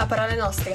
a parole nostre.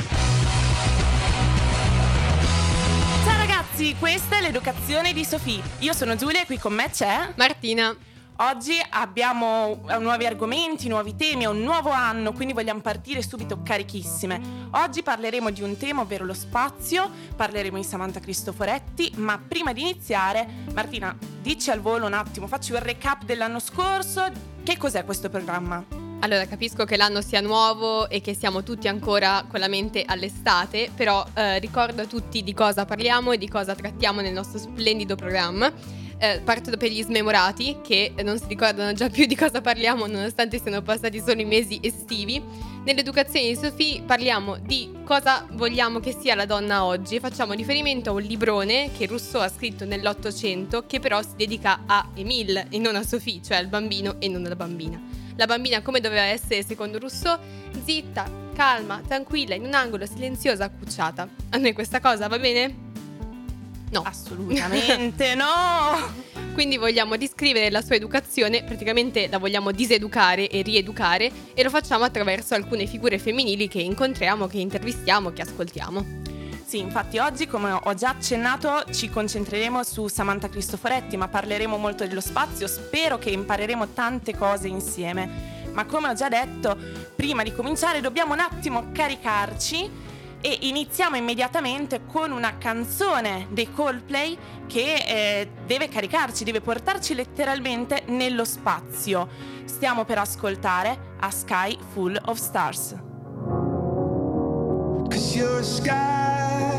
Sì, questa è l'educazione di Sophie. Io sono Giulia e qui con me c'è Martina. Oggi abbiamo nuovi argomenti, nuovi temi, è un nuovo anno, quindi vogliamo partire subito carichissime. Oggi parleremo di un tema, ovvero lo spazio, parleremo di Samantha Cristoforetti, ma prima di iniziare, Martina, dici al volo un attimo, facci un recap dell'anno scorso, che cos'è questo programma? Allora, capisco che l'anno sia nuovo e che siamo tutti ancora con la mente all'estate, però ricordo a tutti di cosa parliamo e di cosa trattiamo nel nostro splendido programma. Parto per gli smemorati, che non si ricordano già più di cosa parliamo nonostante siano passati solo i mesi estivi. Nell'educazione di Sophie parliamo di cosa vogliamo che sia la donna oggi. Facciamo riferimento a un librone che Rousseau ha scritto nell'800, che però si dedica a Emile e non a Sophie, cioè al bambino e non alla bambina. La bambina come doveva essere secondo Rousseau? Zitta, calma, tranquilla, in un angolo, silenziosa, accucciata. A noi questa cosa va bene? No. Assolutamente no! Quindi vogliamo riscrivere la sua educazione, praticamente la vogliamo diseducare e rieducare, e lo facciamo attraverso alcune figure femminili che incontriamo, che intervistiamo, che ascoltiamo. Sì, infatti oggi, come ho già accennato, ci concentreremo su Samantha Cristoforetti, ma parleremo molto dello spazio, spero che impareremo tante cose insieme. Ma come ho già detto, prima di cominciare dobbiamo un attimo caricarci e iniziamo immediatamente con una canzone dei Coldplay che deve caricarci, deve portarci letteralmente nello spazio. Stiamo per ascoltare A Sky Full of Stars. 'Cause you're a sky.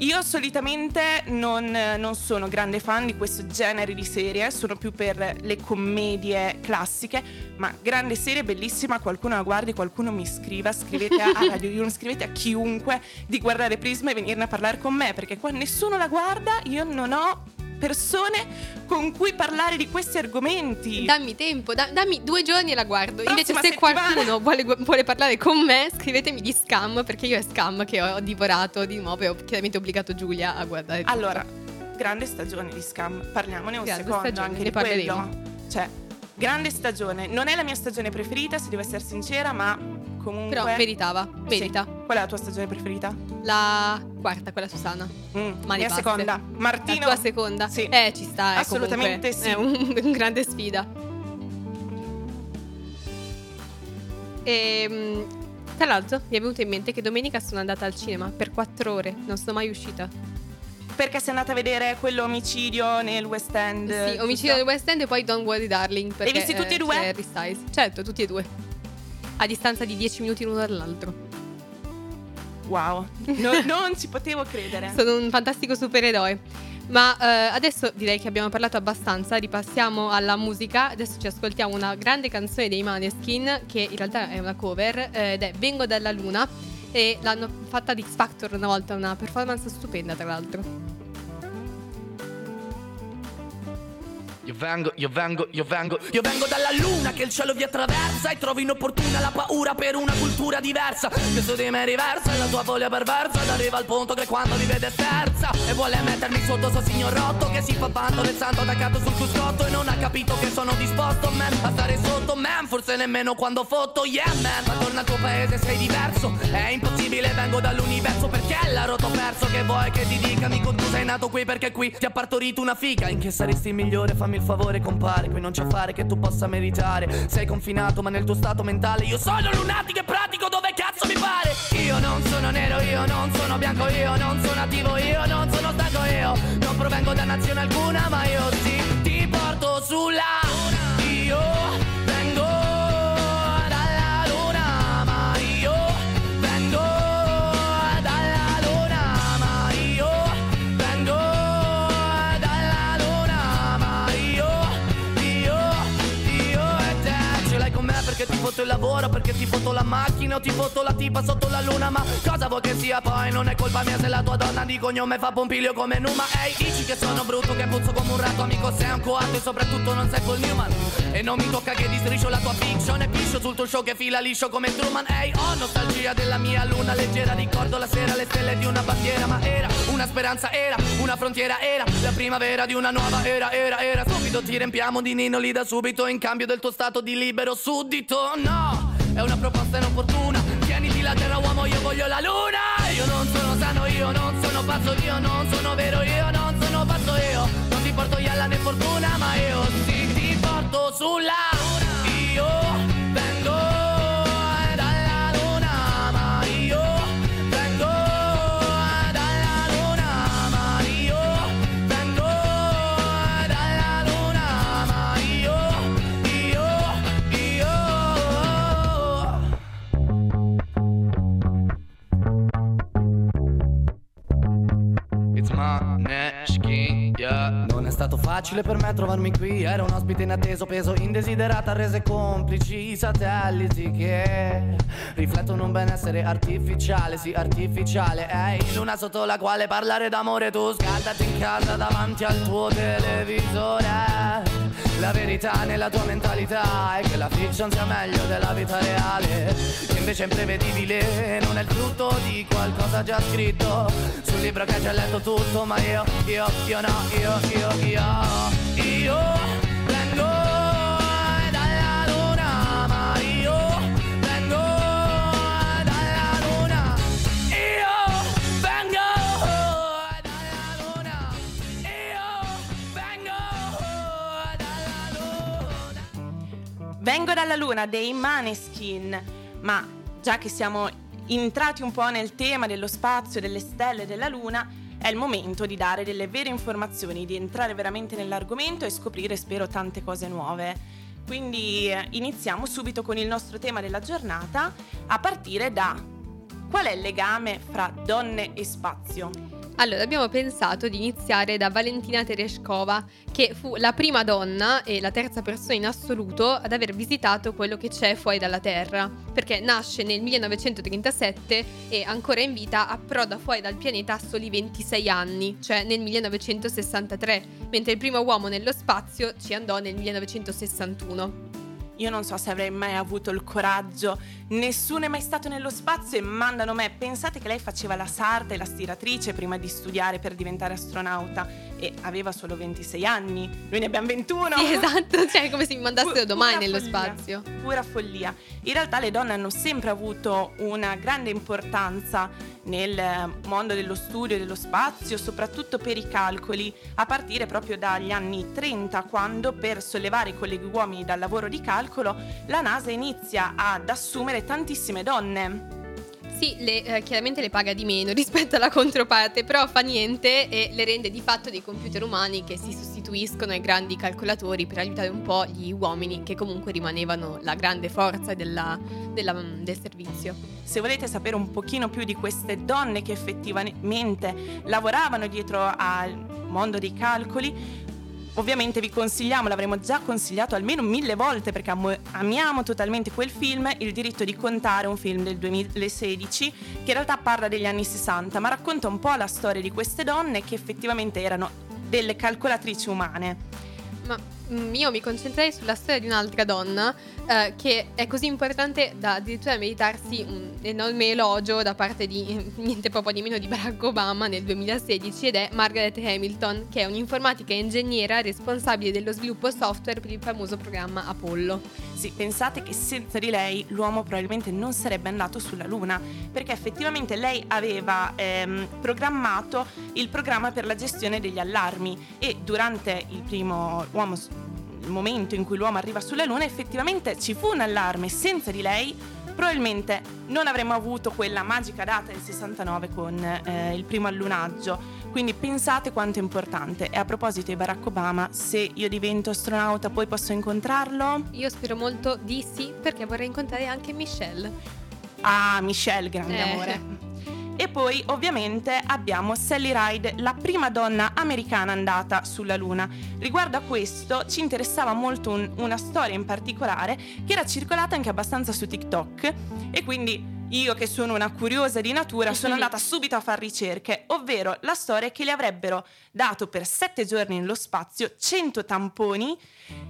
Io solitamente non sono grande fan di questo genere di serie, sono più per le commedie classiche, ma grande serie, bellissima, qualcuno la guardi, qualcuno mi scriva, scrivete a Radio Yulm, scrivete a chiunque di guardare Prisma e venirne a parlare con me, perché qua nessuno la guarda, io non ho persone con cui parlare di questi argomenti. Dammi tempo, dammi 2 giorni e la guardo. Invece se qualcuno vuole parlare con me, scrivetemi di Scam, perché io è Scam che ho divorato di nuovo e ho chiaramente obbligato Giulia a guardare. Allora, grande stagione di Scam, parliamone un secondo, stagione, anche di quello. Cioè, grande stagione, non è la mia stagione preferita, se devo essere sincera, ma comunque... Però merita. Sì. Qual è la tua stagione preferita? La quarta, quella Susanna. Mia seconda. Martina. La tua seconda? Sì. Ci sta. Assolutamente sì. È un grande sfida. E, tra l'altro, mi è venuto in mente che domenica sono andata al cinema per 4 ore. Non sono mai uscita. Perché sei andata a vedere quello Omicidio nel West End? Sì, Omicidio nel West End e poi Don't Worry Darling. Perché, l'hai visti tutti e due? Harry Styles. Certo, tutti e due. A distanza di 10 minuti l'uno dall'altro. Wow, non ci potevo credere. Sono un fantastico supereroe. Ma adesso direi che abbiamo parlato abbastanza. Ripassiamo alla musica. Adesso ci ascoltiamo una grande canzone dei Maneskin, che in realtà è una cover, ed è Vengo dalla luna. E l'hanno fatta di X-Factor una volta. Una performance stupenda, tra l'altro. Io vengo dalla luna che il cielo vi attraversa e trovo inopportuna la paura per una cultura diversa. Che su di me riversa e la tua voglia perversa ed arriva al punto che quando mi vede sterza e vuole mettermi sotto suo signorotto che si fa vanto del santo attaccato sul cruscotto e non ha capito che sono disposto, man, a stare sotto, man, forse nemmeno quando fotto, yeah, man. Ma torna al tuo paese, sei diverso, è impossibile, vengo dall'universo. Perché la roto perso, che vuoi che ti dica, amico tu sei nato qui perché qui ti ha partorito una figa. In che saresti migliore, fammi il favore compare, qui non c'è affare che tu possa meritare. Sei confinato ma nel tuo stato mentale io sono lunatico e pratico dove cazzo mi pare. Io non sono nero, io non sono bianco, io non sono attivo, io non sono stanco, io non provengo da nazione alcuna, ma io sì ti porto sulla luna. Io vengo dalla luna, ma io vengo dalla luna, ma io vengo dalla luna, ma io e te. Ce l'hai con me perché ti foto il lavoro, perché ti foto la macchina o ti foto la tipa sotto la luna. Ma cosa vuoi che sia poi, non è colpa mia se la tua donna di cognome fa Pompilio come Numa. Ehi, dici che sono brutto, che puzzo come un ratto, amico sei un coatto e soprattutto non sei Paul Newman. E non mi tocca che distriscio la tua fiction e piscio sul tuo show che fila liscio come Truman. Ehi, ho nostalgia della mia luna leggera, ricordo la sera le stelle di una bandiera. Ma era una speranza, era una frontiera, era la primavera di una nuova era. Subito ti riempiamo di ninoli da subito in cambio del tuo stato di libero suddito. No, è una proposta inopportuna, tieniti la terra uomo, io voglio la luna. Io non sono sano, io non sono pazzo, io non sono vero, io non sono pazzo, io non ti porto ialla né fortuna, ma io sì ti porto sulla luna. Io vengo dalla luna, ma io vengo dalla luna, ma io vengo dalla luna, ma io. It's Maneskin, yeah. È stato facile per me trovarmi qui, ero un ospite inatteso, peso indesiderata, rese complici i satelliti che riflettono un benessere artificiale, sì artificiale. Ehi, luna sotto la quale parlare d'amore, tu scaldati in casa davanti al tuo televisore. La verità nella tua mentalità è che la fiction sia meglio della vita reale, che invece è imprevedibile, non è il frutto di qualcosa già scritto sul libro che hai già letto tutto. Ma io no, io vengo dalla luna, ma io vengo dalla luna, io vengo dalla luna, io vengo dalla luna. Vengo dalla luna dei Maneskin. Ma già che siamo entrati un po' nel tema dello spazio, delle stelle, della luna, è il momento di dare delle vere informazioni, di entrare veramente nell'argomento e scoprire, spero, tante cose nuove. Quindi iniziamo subito con il nostro tema della giornata, a partire da: qual è il legame fra donne e spazio? Allora, abbiamo pensato di iniziare da Valentina Tereshkova, che fu la prima donna e la terza persona in assoluto ad aver visitato quello che c'è fuori dalla Terra, perché nasce nel 1937 e ancora in vita approda fuori dal pianeta a soli 26 anni, cioè nel 1963, mentre il primo uomo nello spazio ci andò nel 1961. Io non so se avrei mai avuto il coraggio. Nessuno è mai stato nello spazio e mandano me. Pensate che lei faceva la sarta e la stiratrice prima di studiare per diventare astronauta e aveva solo 26 anni. Noi ne abbiamo 21. Sì, esatto, cioè come se mi mandassero domani nello spazio. Pura follia. In realtà le donne hanno sempre avuto una grande importanza nel mondo dello studio e dello spazio, soprattutto per i calcoli, a partire proprio dagli anni 30, quando per sollevare i colleghi uomini dal lavoro di calcolo la NASA inizia ad assumere tantissime donne. Sì, chiaramente le paga di meno rispetto alla controparte, però fa niente e le rende di fatto dei computer umani che si sostituiscono ai grandi calcolatori per aiutare un po' gli uomini, che comunque rimanevano la grande forza del servizio. Se volete sapere un pochino più di queste donne che effettivamente lavoravano dietro al mondo dei calcoli, ovviamente vi consigliamo, l'avremo già consigliato almeno 1000 volte perché amiamo totalmente quel film, Il diritto di contare, un film del 2016 che in realtà parla degli anni 60, ma racconta un po' la storia di queste donne che effettivamente erano delle calcolatrici umane. Ma io mi concentrerei sulla storia di un'altra donna che è così importante da addirittura meritarsi un enorme elogio da parte di niente proprio di meno di Barack Obama nel 2016, ed è Margaret Hamilton, che è un'informatica e ingegnera responsabile dello sviluppo software per il famoso programma Apollo. Sì, pensate che senza di lei l'uomo probabilmente non sarebbe andato sulla Luna, perché effettivamente lei aveva programmato il programma per la gestione degli allarmi e durante il primo uomo il momento in cui l'uomo arriva sulla Luna effettivamente ci fu un allarme. Senza di lei probabilmente non avremmo avuto quella magica data del 69 con il primo allunaggio, quindi pensate quanto è importante. E a proposito di Barack Obama, se io divento astronauta poi posso incontrarlo? Io spero molto di sì, perché vorrei incontrare anche Michelle. Ah, Michelle, grande amore. E poi ovviamente abbiamo Sally Ride, la prima donna americana andata sulla Luna. Riguardo a questo ci interessava molto una storia in particolare che era circolata anche abbastanza su TikTok, e quindi io, che sono una curiosa di natura, sono andata subito a fare ricerche, ovvero la storia che le avrebbero dato per 7 giorni nello spazio 100 tamponi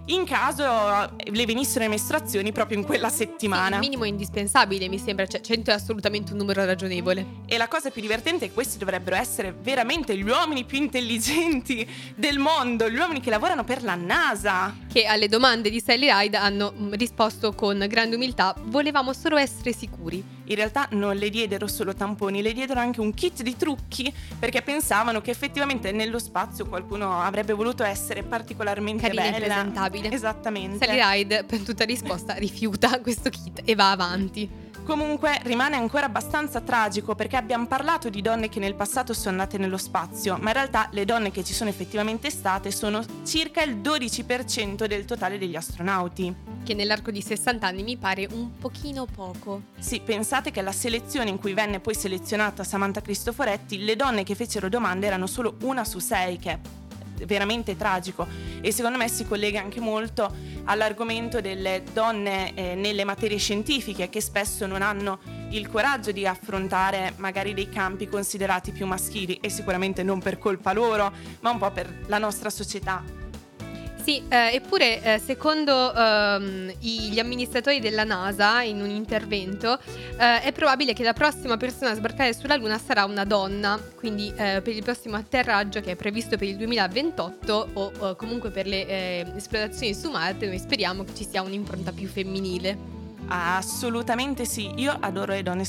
in caso le venissero le mestruazioni proprio in quella settimana. Sì, il minimo indispensabile, mi sembra, cioè 100 è assolutamente un numero ragionevole. E la cosa più divertente è che questi dovrebbero essere veramente gli uomini più intelligenti del mondo, gli uomini che lavorano per la NASA, che alle domande di Sally Ride hanno risposto con grande umiltà: volevamo solo essere sicuri. In realtà non le diedero solo tamponi, le diedero anche un kit di trucchi, perché pensavano che effettivamente nello spazio qualcuno avrebbe voluto essere particolarmente carina, bella e presentabile. Esattamente. Sally Ride, per tutta risposta, rifiuta questo kit e va avanti. Comunque rimane ancora abbastanza tragico, perché abbiamo parlato di donne che nel passato sono andate nello spazio, ma in realtà le donne che ci sono effettivamente state sono circa il 12% del totale degli astronauti, che nell'arco di 60 anni mi pare un pochino poco. Sì, pensate che alla selezione in cui venne poi selezionata Samantha Cristoforetti, le donne che fecero domande erano solo 1 su 6, che veramente tragico, e secondo me si collega anche molto all'argomento delle donne nelle materie scientifiche, che spesso non hanno il coraggio di affrontare magari dei campi considerati più maschili, e sicuramente non per colpa loro, ma un po' per la nostra società. Sì, eppure secondo gli amministratori della NASA, in un intervento, è probabile che la prossima persona a sbarcare sulla Luna sarà una donna, quindi per il prossimo atterraggio, che è previsto per il 2028, o comunque per le esplorazioni su Marte, noi speriamo che ci sia un'impronta più femminile. Assolutamente sì, io adoro le donne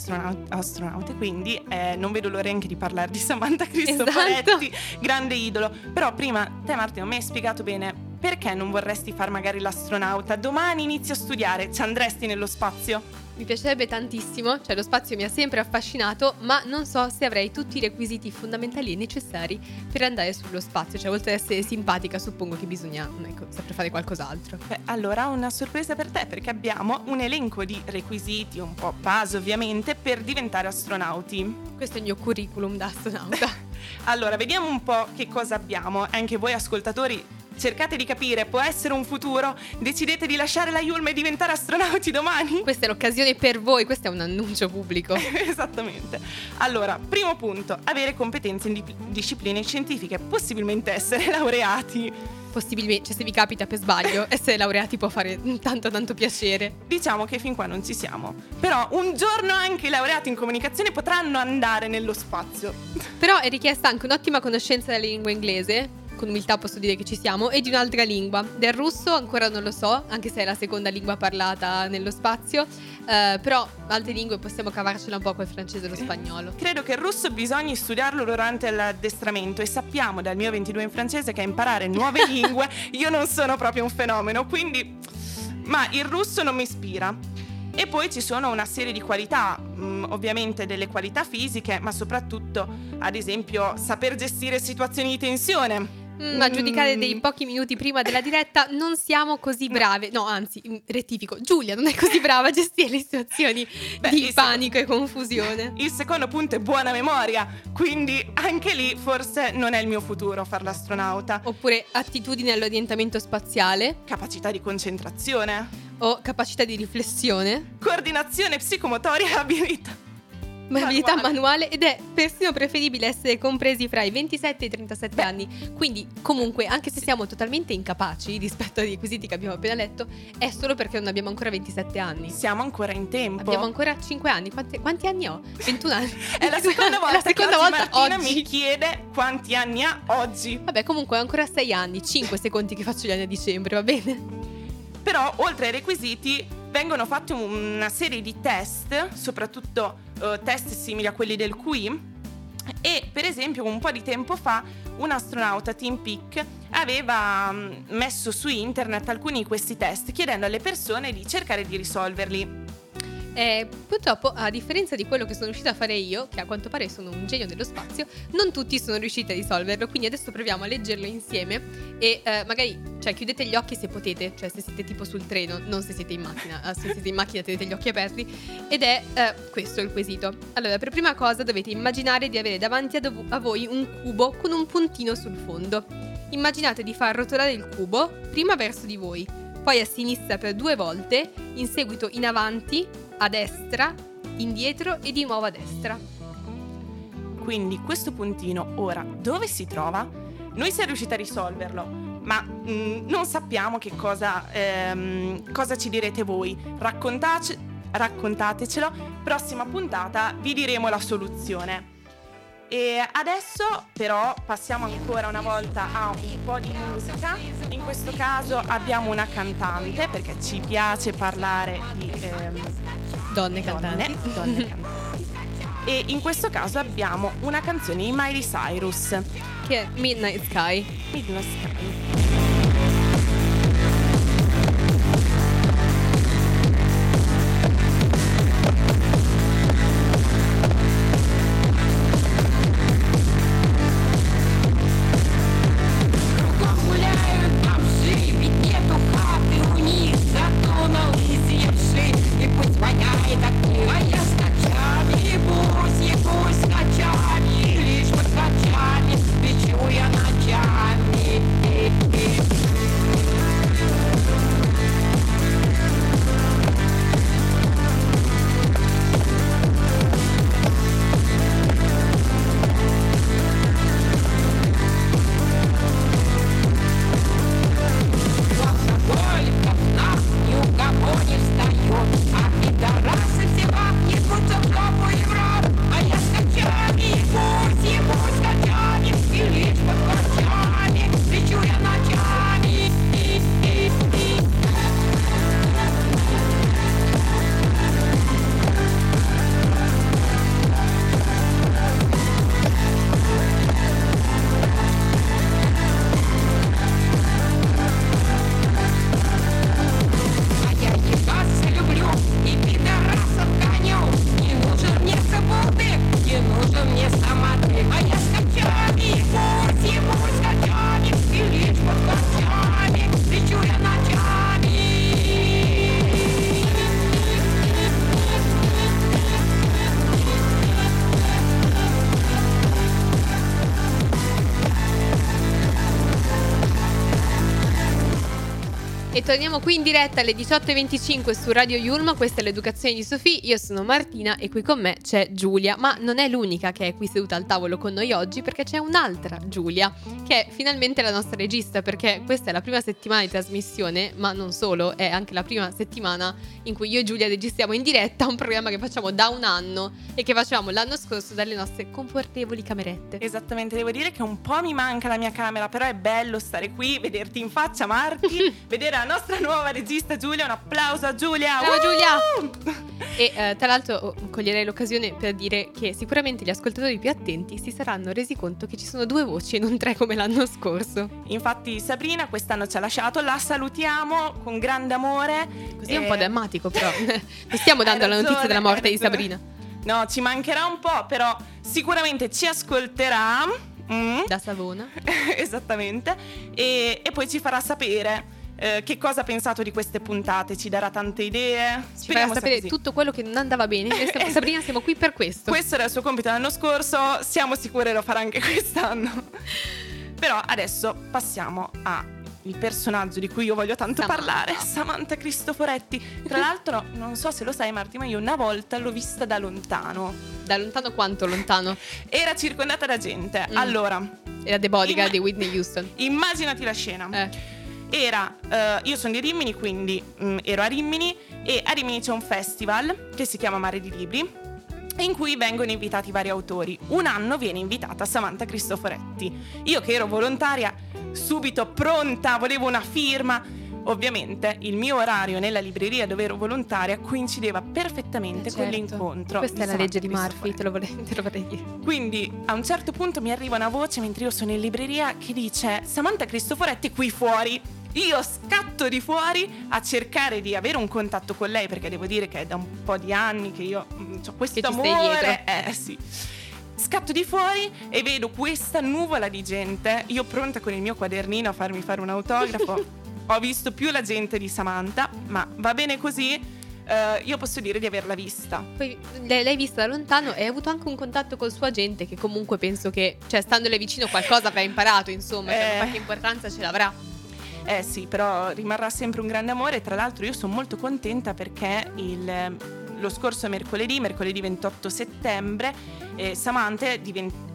astronaute, quindi non vedo l'ora anche di parlare di Samantha Cristoforetti, esatto. Grande idolo. Però prima te, Martina, mi hai spiegato bene perché non vorresti fare magari l'astronauta. Domani inizio a studiare, ci andresti nello spazio? mi piacerebbe tantissimo, cioè lo spazio mi ha sempre affascinato, ma non so se avrei tutti i requisiti fondamentali e necessari per andare sullo spazio, cioè oltre ad essere simpatica suppongo che bisogna, ecco, saper fare qualcos'altro. Beh, allora ho una sorpresa per te, perché abbiamo un elenco di requisiti un po' base ovviamente per diventare astronauti. Questo è il mio curriculum da astronauta. Allora, vediamo un po' che cosa abbiamo. Anche voi ascoltatori cercate di capire, può essere un futuro? Decidete di lasciare la Yulm e diventare astronauti domani? Questa è l'occasione per voi, questo è un annuncio pubblico. Esattamente. Allora, primo punto, avere competenze in discipline scientifiche, possibilmente essere laureati. Possibilmente, cioè se vi capita per sbaglio, essere laureati può fare tanto piacere. Diciamo che fin qua non ci siamo, però un giorno anche i laureati in comunicazione potranno andare nello spazio. Però è richiesta anche un'ottima conoscenza della lingua inglese, con umiltà posso dire che ci siamo, e di un'altra lingua, del russo ancora non lo so, anche se è la seconda lingua parlata nello spazio, però altre lingue possiamo cavarcela un po' col francese e lo spagnolo. Credo che il russo bisogna studiarlo durante l'addestramento, e sappiamo dal mio 22 in francese che a imparare nuove lingue io non sono proprio un fenomeno, quindi ma il russo non mi ispira. E poi ci sono una serie di qualità, ovviamente delle qualità fisiche, ma soprattutto ad esempio saper gestire situazioni di tensione. A giudicare dei pochi minuti prima della diretta non siamo così brave, no, anzi rettifico, Giulia non è così brava a gestire le situazioni di panico e confusione. Il secondo punto è buona memoria, quindi anche lì forse non è il mio futuro far l'astronauta. Oppure attitudine all'orientamento spaziale, capacità di concentrazione o capacità di riflessione, coordinazione psicomotoria e abilità manuale, ed è persino preferibile essere compresi fra i 27 e i 37 anni, quindi comunque anche se siamo totalmente incapaci rispetto ai requisiti che abbiamo appena letto, è solo perché non abbiamo ancora 27 anni, siamo ancora in tempo, abbiamo ancora 5 anni. Quanti anni ho? 21 anni. È la seconda volta, Martina oggi mi chiede quanti anni ha oggi. Vabbè, comunque ho ancora 6 anni, 5 secondi che faccio gli anni a dicembre, va bene? Però oltre ai requisiti vengono fatte una serie di test, soprattutto test simili a quelli del QI, e per esempio un po' di tempo fa un astronauta, Tim Peake, aveva messo su internet alcuni di questi test chiedendo alle persone di cercare di risolverli. Purtroppo, a differenza di quello che sono riuscita a fare io, che a quanto pare sono un genio dello spazio, non tutti sono riusciti a risolverlo, quindi adesso proviamo a leggerlo insieme e magari, cioè, chiudete gli occhi se potete, cioè se siete tipo sul treno, non se siete in macchina, se siete in macchina tenete gli occhi aperti, ed è questo il quesito. Allora, per prima cosa dovete immaginare di avere davanti a voi un cubo con un puntino sul fondo. Immaginate di far rotolare il cubo prima verso di voi, poi a sinistra per 2 volte, in seguito in avanti, a destra, indietro e di nuovo a destra. Quindi questo puntino ora dove si trova? Noi siamo riusciti a risolverlo, ma non sappiamo che cosa ci direte voi. Raccontatecelo, prossima puntata vi diremo la soluzione. E adesso però passiamo ancora una volta a un po' di musica. In questo caso abbiamo una cantante, perché ci piace parlare di donne cantanti. E in questo caso abbiamo una canzone di Miley Cyrus che è Midnight Sky. Ночами, лишь под ночами, ночами, ночами. E torniamo qui in diretta alle 18.25 su Radio Yulm. Questa è l'Educazione di Sophie. Io sono Martina e qui con me c'è Giulia. Ma non è l'unica che è qui seduta al tavolo con noi oggi, perché c'è un'altra Giulia, che è finalmente la nostra regista, perché questa è la prima settimana di trasmissione, ma non solo, è anche la prima settimana in cui io e Giulia registriamo in diretta un programma che facciamo da un anno e che facevamo l'anno scorso dalle nostre confortevoli camerette. Esattamente, devo dire che un po' mi manca la mia camera, però è bello stare qui, vederti in faccia Marti, vedere la nostra nuova regista Giulia. Un applauso a Giulia. Ciao Giulia. E tra l'altro coglierei l'occasione per dire che sicuramente gli ascoltatori più attenti si saranno resi conto che ci sono due voci e non tre come l'anno scorso. Infatti Sabrina quest'anno ci ha lasciato, la salutiamo con grande amore. Così è un po' drammatico, però non stiamo dando la notizia della morte di Sabrina. No, ci mancherà un po', però sicuramente ci ascolterà da Savona. Esattamente. E poi ci farà sapere che cosa ha pensato di queste puntate. Ci darà tante idee, ci farà sapere tutto quello che non andava bene. Sabrina, siamo qui per questo. Questo era il suo compito l'anno scorso, siamo sicure lo farà anche quest'anno. Però adesso passiamo a il personaggio di cui io voglio tanto parlare, Samantha Cristoforetti. Tra l'altro, non so se lo sai Marti, ma io una volta l'ho vista da lontano. Da lontano quanto lontano? Era circondata da gente. Allora, era The Bodyguard di Whitney Houston. Immaginati la scena. Era, io sono di Rimini, quindi ero a Rimini, e a Rimini c'è un festival che si chiama Mare di Libri, in cui vengono invitati vari autori. Un anno viene invitata Samantha Cristoforetti. Io che ero volontaria, subito pronta, volevo una firma. Ovviamente il mio orario nella libreria dove ero volontaria coincideva perfettamente con l'incontro. Questa è la legge di Murphy, te lo vorrei dire. Quindi a un certo punto mi arriva una voce mentre io sono in libreria che dice: Samantha Cristoforetti qui fuori. Io scatto di fuori a cercare di avere un contatto con lei, perché devo dire che è da un po' di anni che io ho questo amore. Sì. Scatto di fuori e vedo questa nuvola di gente. Io pronta con il mio quadernino a farmi fare un autografo. Ho visto più la gente di Samantha, ma va bene così. Io posso dire di averla vista. Poi l'hai vista da lontano e hai avuto anche un contatto col suo agente, che comunque penso che, cioè, standole vicino qualcosa avrà imparato, insomma, cioè, qualche importanza ce l'avrà. Sì, però rimarrà sempre un grande amore. Tra l'altro io sono molto contenta perché lo scorso mercoledì 28 settembre, Samantha è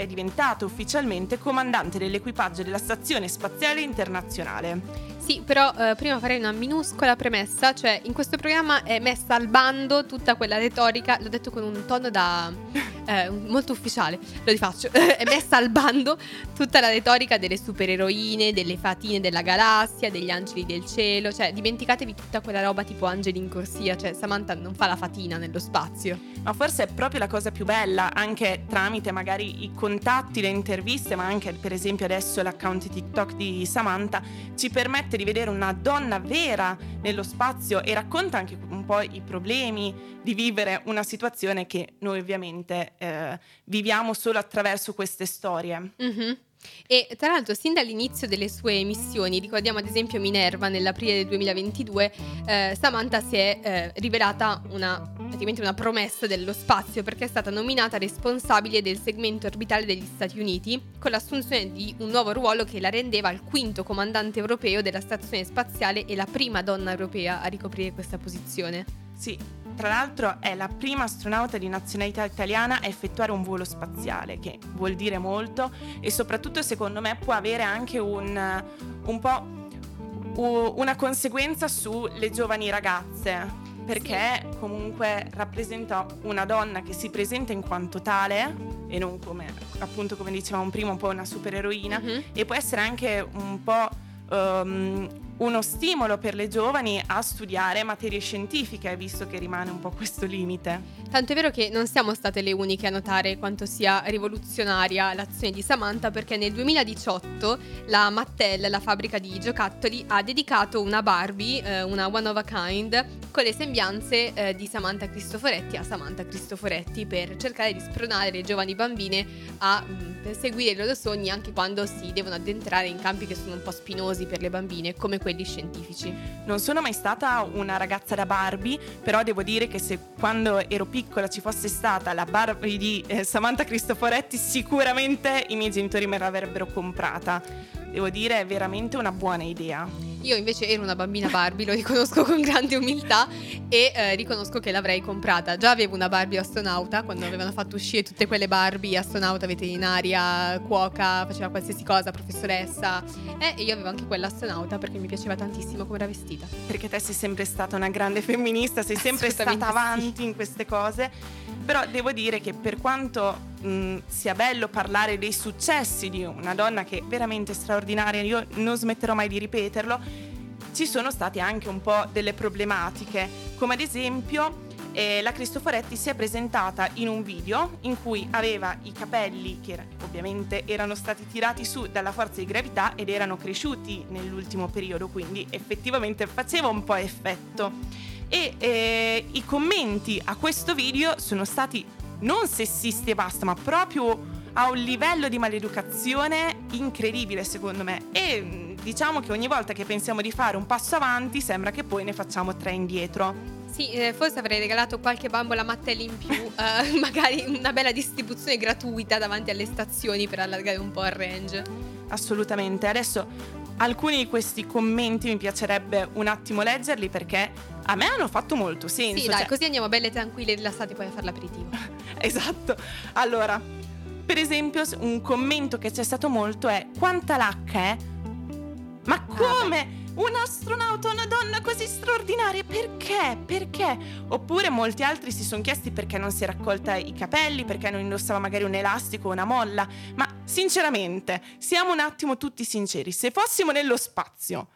diventata ufficialmente comandante dell'equipaggio della Stazione Spaziale Internazionale. Sì, però prima farei una minuscola premessa, cioè in questo programma è messa al bando tutta quella retorica, l'ho detto con un tono da molto ufficiale, lo rifaccio, è messa al bando tutta la retorica delle supereroine, delle fatine della galassia, degli angeli del cielo, cioè dimenticatevi tutta quella roba tipo angeli in corsia, cioè Samantha non fa la fatina nello spazio. Ma forse è proprio la cosa più bella, anche tramite magari i contatti, le interviste, ma anche per esempio adesso l'account TikTok di Samantha ci permette di vedere una donna vera nello spazio e racconta anche un po' i problemi di vivere una situazione che noi ovviamente viviamo solo attraverso queste storie. Mm-hmm. E tra l'altro sin dall'inizio delle sue missioni, ricordiamo ad esempio Minerva nell'aprile del 2022, Samantha si è rivelata praticamente una promessa dello spazio, perché è stata nominata responsabile del segmento orbitale degli Stati Uniti, con l'assunzione di un nuovo ruolo che la rendeva il quinto comandante europeo della stazione spaziale e la prima donna europea a ricoprire questa posizione. Sì, tra l'altro è la prima astronauta di nazionalità italiana a effettuare un volo spaziale, che vuol dire molto, e soprattutto secondo me può avere anche un po' una conseguenza sulle giovani ragazze, perché comunque rappresenta una donna che si presenta in quanto tale e non come, appunto, come dicevamo prima, un po' una supereroina. Mm-hmm. E può essere anche un po' uno stimolo per le giovani a studiare materie scientifiche, visto che rimane un po' questo limite. Tanto è vero che non siamo state le uniche a notare quanto sia rivoluzionaria l'azione di Samantha, perché nel 2018 la Mattel, la fabbrica di giocattoli, ha dedicato una Barbie, una one of a kind, con le sembianze di Samantha Cristoforetti a Samantha Cristoforetti, per cercare di spronare le giovani bambine a perseguire i loro sogni anche quando si devono addentrare in campi che sono un po' spinosi per le bambine, come quelli scientifici. Non sono mai stata una ragazza da Barbie, però devo dire che se quando ero piccola ci fosse stata la Barbie di Samantha Cristoforetti, sicuramente i miei genitori me l'avrebbero comprata. Devo dire, è veramente una buona idea. Io invece ero una bambina Barbie, lo riconosco con grande umiltà, e riconosco che l'avrei comprata. Già avevo una Barbie astronauta, quando avevano fatto uscire tutte quelle Barbie, astronauta, veterinaria, cuoca, faceva qualsiasi cosa, professoressa, e io avevo anche quella astronauta perché mi piaceva tantissimo come era vestita. Perché te sei sempre stata una grande femminista, sei sempre stata avanti in queste cose. Però devo dire che per quanto sia bello parlare dei successi di una donna che è veramente straordinaria, io non smetterò mai di ripeterlo, ci sono state anche un po' delle problematiche, come ad esempio la Cristoforetti si è presentata in un video in cui aveva i capelli che ovviamente erano stati tirati su dalla forza di gravità ed erano cresciuti nell'ultimo periodo, quindi effettivamente faceva un po' effetto, e i commenti a questo video sono stati non sessisti e basta, ma proprio a un livello di maleducazione incredibile, secondo me. E diciamo che ogni volta che pensiamo di fare un passo avanti, sembra che poi ne facciamo tre indietro. Sì, forse avrei regalato qualche bambola Mattelli in più, magari una bella distribuzione gratuita davanti alle stazioni per allargare un po' il range. Assolutamente. Adesso alcuni di questi commenti mi piacerebbe un attimo leggerli, perché a me hanno fatto molto senso. Sì, dai, cioè, così andiamo belle tranquille e rilassate poi a fare l'aperitivo. Esatto. Allora, per esempio, un commento che c'è stato molto è: quanta lacca è? Ma come? Un astronauta, una donna così straordinaria, perché? Perché? Oppure molti altri si sono chiesti perché non si è raccolta i capelli, perché non indossava magari un elastico o una molla. Ma sinceramente, siamo un attimo tutti sinceri, se fossimo nello spazio,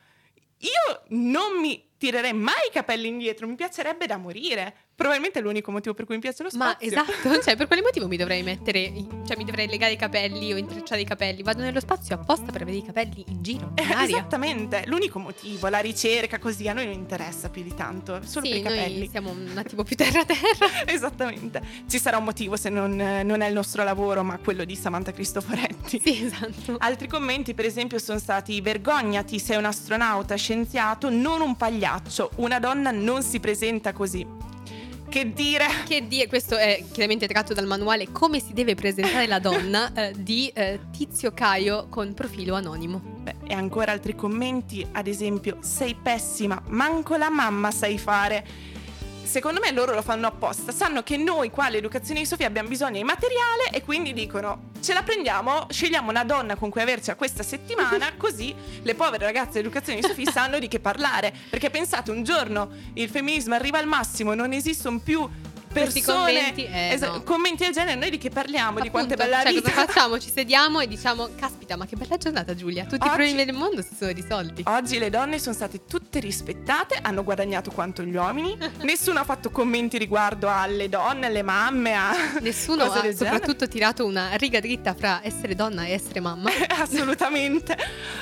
io non mi tirerei mai i capelli indietro, mi piacerebbe da morire. Probabilmente è l'unico motivo per cui mi piace lo spazio. Ma esatto, cioè per quale motivo mi dovrei mettere, cioè mi dovrei legare i capelli o intrecciare i capelli? Vado nello spazio apposta per avere i capelli in giro, in aria. Esattamente, l'unico motivo, la ricerca così, a noi non interessa più di tanto, solo sì, per i capelli. Noi siamo un attimo più terra-terra. Esattamente, ci sarà un motivo se non è il nostro lavoro, ma quello di Samantha Cristoforetti. Sì, esatto. Altri commenti per esempio sono stati: vergognati, sei un astronauta, scienziato, non un pagliaccio. Una donna non si presenta così. Che dire? Che dire? Questo è chiaramente tratto dal manuale Come si deve presentare la donna di Tizio Caio con profilo anonimo. Beh, e ancora altri commenti, ad esempio: sei pessima, manco la mamma sai fare. Secondo me loro lo fanno apposta, sanno che noi qua all'Educazione di Sophie abbiamo bisogno di materiale e quindi dicono: ce la prendiamo, scegliamo una donna con cui avercela questa settimana, così le povere ragazze dell'Educazione di Sophie sanno di che parlare, perché pensate, un giorno il femminismo arriva al massimo, non esistono più persone, commenti, no, commenti del genere, noi di che parliamo? Appunto, di quanto è bella la vita. Cosa facciamo? Ci sediamo e diciamo: caspita, ma che bella giornata, Giulia, tutti oggi, i problemi del mondo si sono risolti. Oggi le donne sono state tutte rispettate, hanno guadagnato quanto gli uomini. Nessuno ha fatto commenti riguardo alle donne, alle mamme, nessuno ha soprattutto tirato una riga dritta fra essere donna e essere mamma. Assolutamente.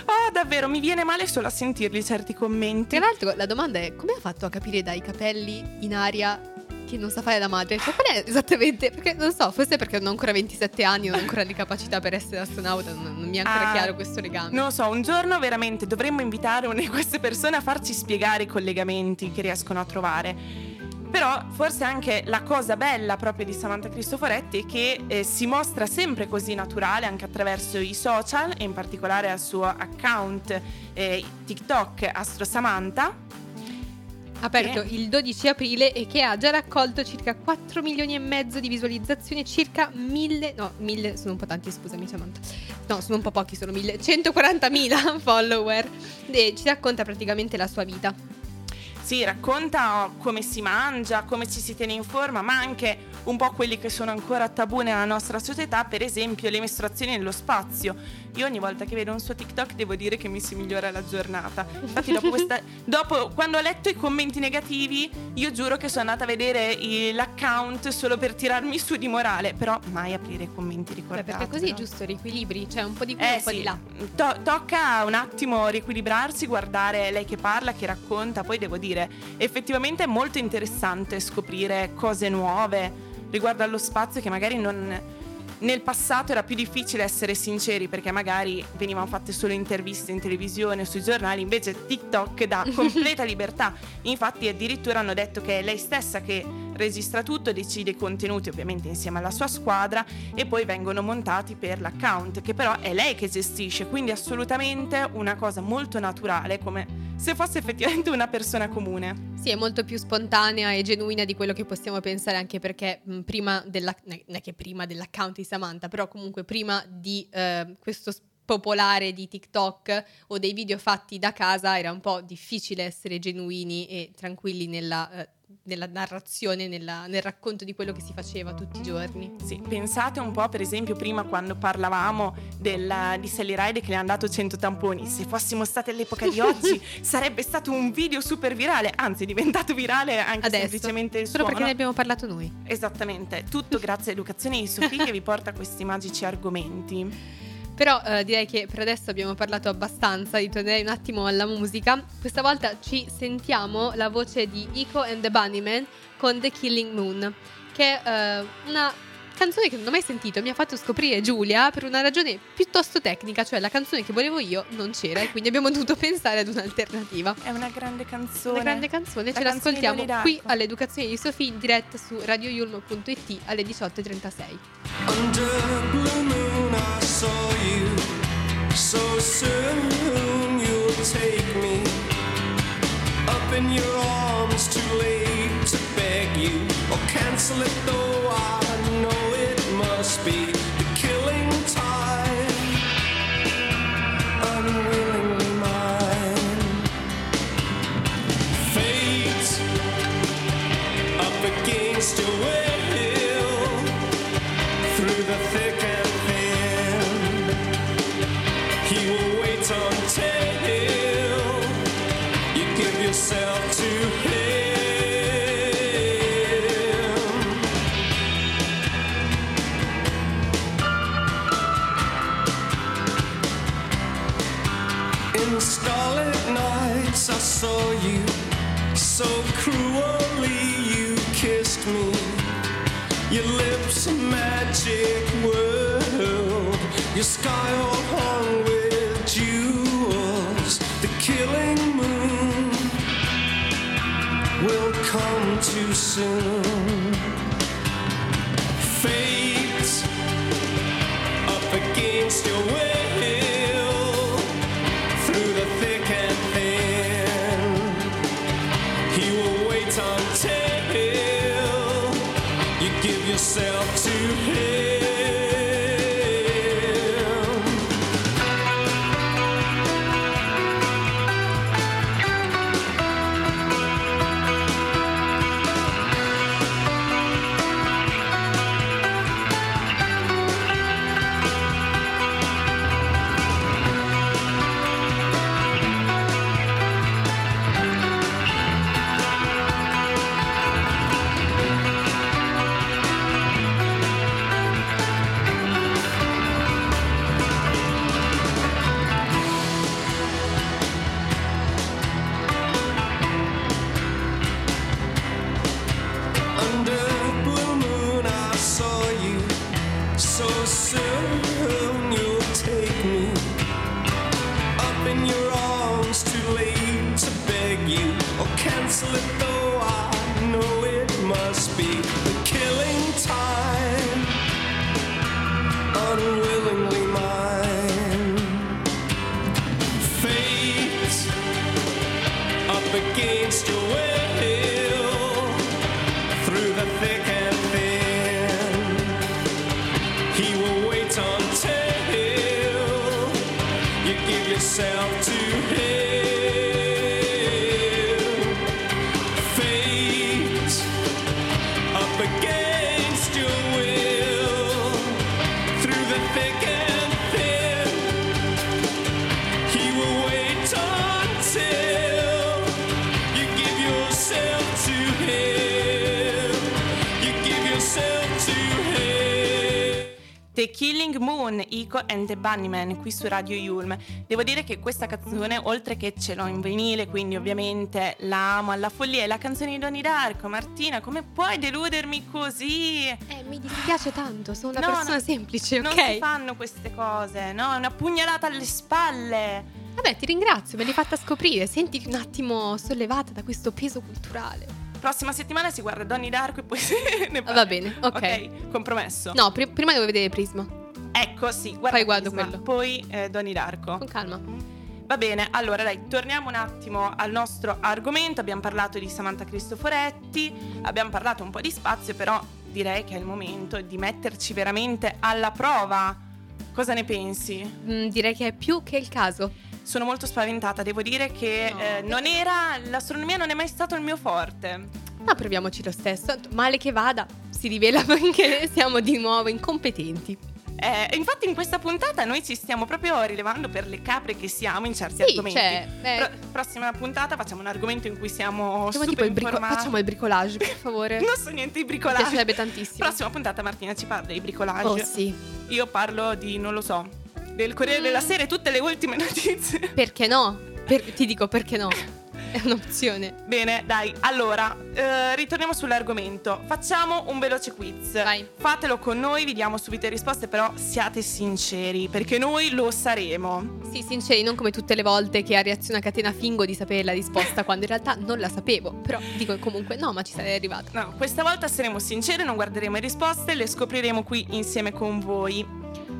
Oh, davvero, mi viene male solo a sentirli certi commenti. Tra l'altro la domanda è: come ha fatto a capire dai capelli in aria che non sa fare la madre? Cioè, qual è esattamente? Perché non so, forse perché non ho ancora 27 anni, non ho ancora le capacità per essere astronauta, non mi è ancora chiaro questo legame. Non lo so, un giorno veramente dovremmo invitare una di queste persone a farci spiegare i collegamenti che riescono a trovare. Però forse anche la cosa bella proprio di Samantha Cristoforetti è che si mostra sempre così naturale anche attraverso i social, e in particolare al suo account TikTok Astro Samantha, aperto il 12 aprile e che ha già raccolto circa 4 milioni e mezzo di visualizzazioni, circa 1000, no 1000 sono un po' tanti, scusami Samantha, no sono un po' pochi, sono 1000, 140.000 follower, e ci racconta praticamente la sua vita. Sì, racconta come si mangia, come ci si tiene in forma, ma anche un po' quelli che sono ancora tabù nella nostra società, per esempio le mestruazioni nello spazio. Io ogni volta che vedo un suo TikTok devo dire che mi si migliora la giornata. Infatti dopo quando ho letto i commenti negativi, io giuro che sono andata a vedere l'account solo per tirarmi su di morale, però mai aprire i commenti, ricordate. Perché così è giusto, riequilibri, cioè un po' di qui un po' di là. Tocca un attimo riequilibrarsi, guardare lei che parla, che racconta, poi devo dire effettivamente è molto interessante scoprire cose nuove riguardo allo spazio, che magari non, nel passato era più difficile essere sinceri, perché magari venivano fatte solo interviste in televisione, sui giornali, invece TikTok dà completa libertà. Infatti addirittura hanno detto che è lei stessa che registra tutto, decide i contenuti ovviamente insieme alla sua squadra, e poi vengono montati per l'account, che però è lei che gestisce, quindi assolutamente una cosa molto naturale, come se fosse effettivamente una persona comune. Sì, è molto più spontanea e genuina di quello che possiamo pensare, anche perché prima dell'account di Samantha, però comunque prima di questo popolare di TikTok o dei video fatti da casa, era un po' difficile essere genuini e tranquilli nella narrazione, nel racconto di quello che si faceva tutti i giorni. Sì, pensate un po', per esempio, prima quando parlavamo di Sally Ride che le hanno dato 100 tamponi. Se fossimo state all'epoca di oggi sarebbe stato un video super virale, anzi è diventato virale anche adesso, semplicemente il suono. Però perché ne abbiamo parlato noi. Esattamente, tutto grazie all'Educazione di Sophie che vi porta questi magici argomenti. Però direi che per adesso abbiamo parlato abbastanza, ritornerei un attimo alla musica. Questa volta ci sentiamo la voce di Echo and the Bunnymen con The Killing Moon, che è una canzone che non ho mai sentito, mi ha fatto scoprire Giulia per una ragione piuttosto tecnica, cioè la canzone che volevo io non c'era e quindi abbiamo dovuto pensare ad un'alternativa. È una grande canzone. Una grande canzone, ce l'ascoltiamo qui all'Educazione di Sophie in diretta su radioyulm.it alle 18:36. Under blue moon I saw you, so soon you'll take me, up in your arms too late to beg you, or cancel it though I know it must be the killing time, unwillingly mine. Fate up against your will, through the thick and thin, he will wait until you give yourself to him. I saw you, so cruelly you kissed me, your lips a magic world, your sky all hung with jewels, the killing moon will come too soon. Fate up against your will, through the thick and until you give yourself to him. The Killing Moon, Echo and the Bunnymen, qui su Radio Yulm. Devo dire che questa canzone, oltre che ce l'ho in vinile, quindi ovviamente la amo alla follia, è la canzone di Donnie Darko. Martina, come puoi deludermi così? Mi dispiace tanto, sono una persona semplice, ok? Non si fanno queste cose, no? È una pugnalata alle spalle. Vabbè, ti ringrazio, me l'hai fatta scoprire. Sentiti un attimo sollevata da questo peso culturale. Prossima settimana si guarda Donnie Darko e poi ne parla. Va bene, ok, compromesso. No, prima devo vedere Prisma. Ecco, sì, guarda, poi guardo Prisma, quello. Poi Donnie Darko. Con calma. Va bene, allora dai, torniamo un attimo al nostro argomento. Abbiamo parlato di Samantha Cristoforetti, abbiamo parlato un po' di spazio, però direi che è il momento di metterci veramente alla prova. Cosa ne pensi? Direi che è più che il caso. Sono molto spaventata, devo dire che l'astronomia non è mai stato il mio forte. Ma proviamoci lo stesso, male che vada, si rivela che siamo di nuovo incompetenti. Infatti in questa puntata noi ci stiamo proprio rilevando per le capre che siamo in certi argomenti. Prossima puntata facciamo un argomento in cui siamo super informati. Facciamo il bricolage, per favore. Non so niente di bricolage. Mi piacerebbe tantissimo. Prossima puntata Martina ci parla di bricolage. Oh sì. Io parlo di, non lo so, del Corriere della Sera e tutte le ultime notizie. Perché no? Ti dico perché no. È un'opzione. Bene, dai, allora ritorniamo sull'argomento. Facciamo un veloce quiz. Vai. Fatelo con noi, vi diamo subito le risposte, però siate sinceri, perché noi lo saremo. Sì, sinceri, non come tutte le volte che a Reazione a Catena fingo di sapere la risposta quando in realtà non la sapevo. Però dico comunque no, ma ci sarei arrivata. No, questa volta saremo sinceri, non guarderemo le risposte, le scopriremo qui insieme con voi.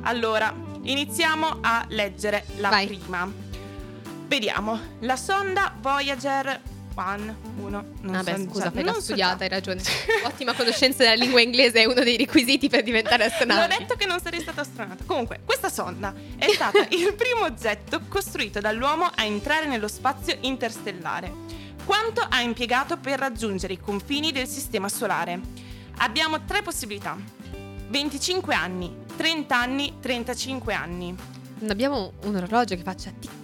Allora, iniziamo a leggere la prima. Vediamo, la sonda Voyager 1, studiata, hai ragione. Ottima conoscenza della lingua inglese è uno dei requisiti per diventare astronauta. L'ho detto che non sarei stata astronauta. Comunque, questa sonda è stata il primo oggetto costruito dall'uomo a entrare nello spazio interstellare. Quanto ha impiegato per raggiungere i confini del sistema solare? Abbiamo tre possibilità: 25 anni, 30 anni, 35 anni. Non abbiamo un orologio che faccia tic,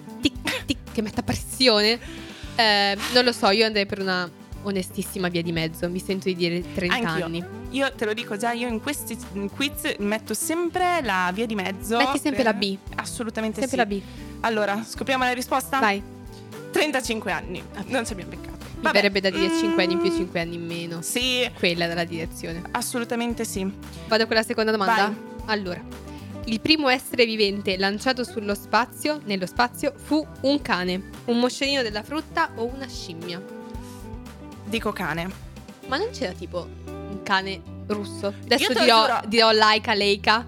che metta pressione? Non lo so, io andrei per una onestissima via di mezzo. Mi sento di dire 30 Anch'io. Anni. Io te lo dico già, io in questi quiz metto sempre la via di mezzo. Metti sempre la B. Assolutamente sempre sì. Sempre la B. Allora, scopriamo la risposta? Vai. 35 anni. Non ci abbiamo peccato. Mi verrebbe da dire 5 anni in più, 5 anni in meno. Sì. Quella della direzione. Assolutamente sì. Vado con la seconda domanda? Vai. Allora, il primo essere vivente lanciato nello spazio, fu un cane, un moscerino della frutta o una scimmia? Dico cane. Ma non c'era tipo un cane russo? Adesso dirò Laika.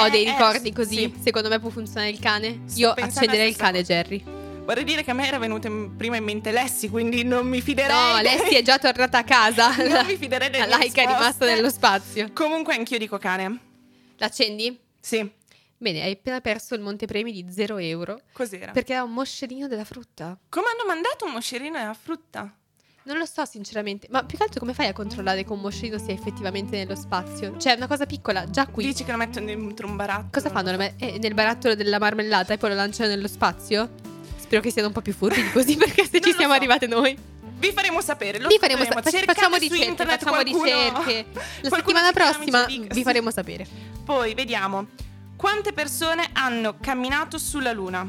Ho dei ricordi così. Sì. Secondo me può funzionare il cane. Io accederei al cane, Jerry. Vorrei dire che a me era venuta prima in mente Lessi, quindi non mi fiderei. No, Lessi è già tornata a casa. Non mi fiderei delle risposte. Laika è rimasta nello spazio. Comunque anch'io dico cane. L'accendi? Sì. Bene, hai appena perso il montepremi di €0. Cos'era? Perché era un moscerino della frutta. Come hanno mandato un moscerino della frutta? Non lo so sinceramente. Ma più che altro come fai a controllare che un moscerino sia effettivamente nello spazio? Cioè una cosa piccola, già qui. Dici che lo mettono dentro un barattolo. Cosa fanno? Nel barattolo della marmellata e poi lo lanciano nello spazio? Spero che siano un po' più furbi di così, perché se ci siamo arrivate noi vi faremo sapere, facciamo ricerche, la settimana prossima vi faremo sapere. Poi vediamo quante persone hanno camminato sulla Luna: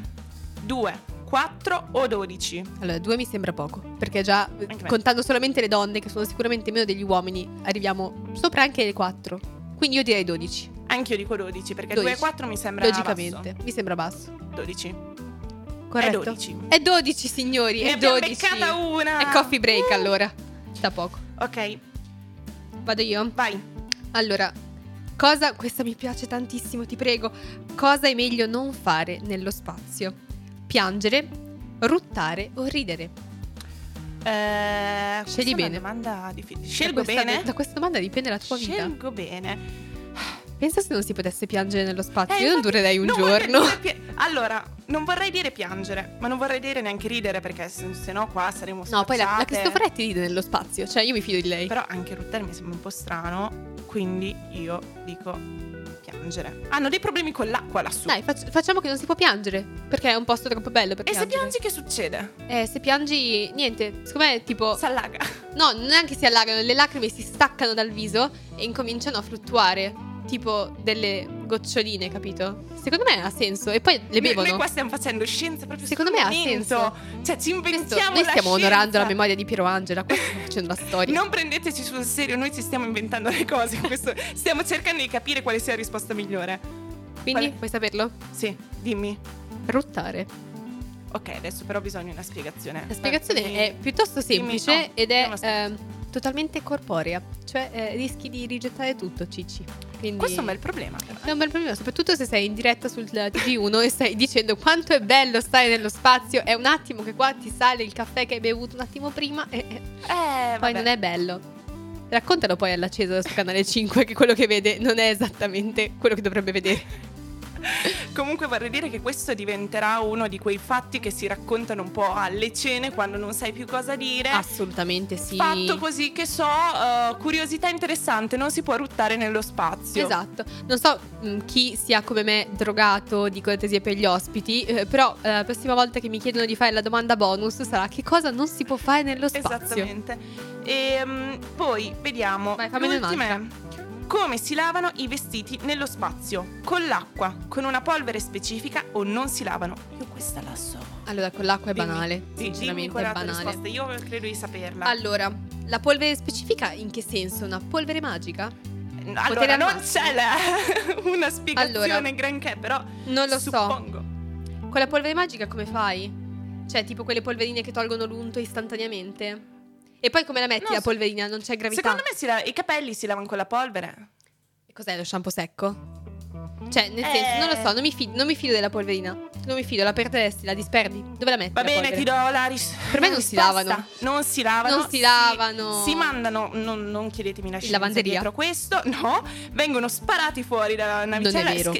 2, 4 o 12? Allora 2 mi sembra poco, perché già contando solamente le donne, che sono sicuramente meno degli uomini, arriviamo sopra anche le 4. Quindi io direi 12. Anch'io dico 12, perché 12. 2 e 4 mi sembra logicamente basso. Mi sembra basso. 12. Corretto. È 12 signori. Ne è 12. Beccata una. È coffee break allora. Da poco. Ok. Vado io? Vai. Allora, questa mi piace tantissimo, ti prego. Cosa è meglio non fare nello spazio? Piangere, ruttare o ridere? Scegli bene. È una domanda difficile. Scelgo bene. Da questa domanda dipende la tua vita. Scelgo bene. Pensa se non si potesse piangere nello spazio. Io non durerei un giorno. Allora, non vorrei dire piangere, ma non vorrei dire neanche ridere, perché se no qua saremo spacciate. No, poi la Cristoforetti ride nello spazio, cioè io mi fido di lei. Però anche ruttare mi sembra un po' strano, quindi io dico piangere. Hanno dei problemi con l'acqua lassù. Dai, facciamo che non si può piangere, perché è un posto troppo bello per piangere. E se piangi che succede? Se piangi niente, secondo me tipo s'allaga. No, non è che si allagano, le lacrime si staccano dal viso e incominciano a fluttuare. Tipo delle goccioline, capito? Secondo me ha senso. E poi le bevono. Noi qua stiamo facendo scienza proprio. Secondo me momento. Ha senso. Cioè ci inventiamo. Noi stiamo onorando la memoria di Piero Angela. Qua stiamo facendo la storia. Non prendeteci sul serio. Noi ci stiamo inventando le cose. Stiamo cercando di capire quale sia la risposta migliore. Quindi vuoi saperlo? Sì, dimmi. Ruttare. Ok, adesso però bisogna una spiegazione. La spiegazione è piuttosto semplice, ed è totalmente corporea. Cioè rischi di rigettare tutto, Cicci. Quindi questo è un bel problema. È un bel problema, soprattutto se sei in diretta sul TG1 e stai dicendo quanto è bello stare nello spazio. È un attimo che qua ti sale il caffè che hai bevuto un attimo prima e poi non è bello. Raccontalo poi alla Cesare su Canale 5 che quello che vede non è esattamente quello che dovrebbe vedere. Comunque vorrei dire che questo diventerà uno di quei fatti che si raccontano un po' alle cene quando non sai più cosa dire. Assolutamente sì. Fatto così che so, curiosità interessante, non si può ruttare nello spazio. Esatto. Non so chi sia come me drogato di cortesie per gli ospiti, però la prossima volta che mi chiedono di fare la domanda bonus sarà: che cosa non si può fare nello spazio? Esattamente. E poi vediamo. Vai, fammi un'altra. Come si lavano i vestiti nello spazio? Con l'acqua, con una polvere specifica o non si lavano? Io questa la so. Allora, con l'acqua è banale, sinceramente è banale. Io credo di saperla. Allora, la polvere specifica in che senso? Una polvere magica? Allora, non c'è una spiegazione allora, granché, però non lo suppongo. So. Con la polvere magica come fai? Cioè, tipo quelle polverine che tolgono l'unto istantaneamente? E poi come la metti la polverina? Non c'è gravità. Secondo me i capelli si lavano con la polvere. E cos'è lo shampoo secco? Cioè nel senso, non lo so, non mi fido della polverina. Non mi fido, la perderesti, la disperdi. Dove la metti? Va bene, ti do la risposta. Per me non si lavano. Non si lavano. Si mandano, non chiedetemi la scienza lavanderia. Dietro questo. No, vengono sparati fuori dalla navicella. Non è vero.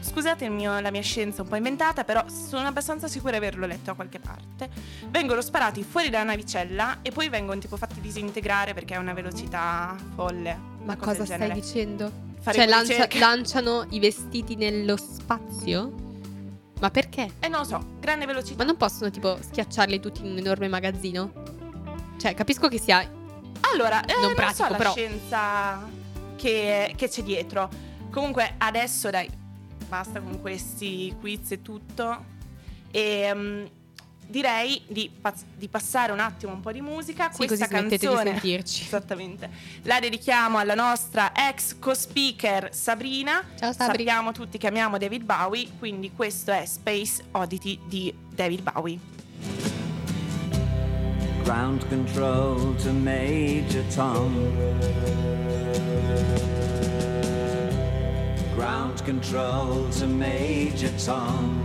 Scusate la mia scienza un po' inventata, però sono abbastanza sicura di averlo letto da qualche parte. Vengono sparati fuori dalla navicella e poi vengono tipo fatti disintegrare perché è una velocità folle. Ma cosa stai dicendo? Cioè lanciano i vestiti nello spazio? Ma perché? Non lo so, grande velocità. Ma non possono tipo schiacciarli tutti in un enorme magazzino? Cioè capisco che sia allora, non pratico so la però scienza che c'è dietro. Comunque adesso dai, basta con questi quiz e tutto. Direi di passare un attimo un po' di musica. Sì, questa così canzone di sentirci. Esattamente. La dedichiamo alla nostra ex co-speaker Sabrina. Ciao Sabri. Sappiamo tutti che amiamo David Bowie, quindi questo è Space Oddity di David Bowie. Ground control to Major Tom. Ground control to Major Tom.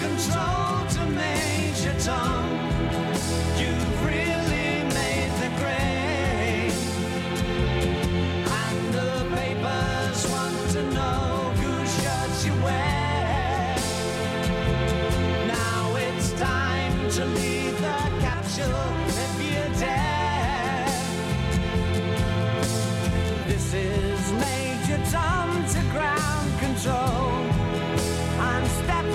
Control to Major Tom. You've really made the grade, and the papers want to know whose shirt you wear. Now it's time to leave the capsule if you dare. This is Major Tom to ground control. I'm stepping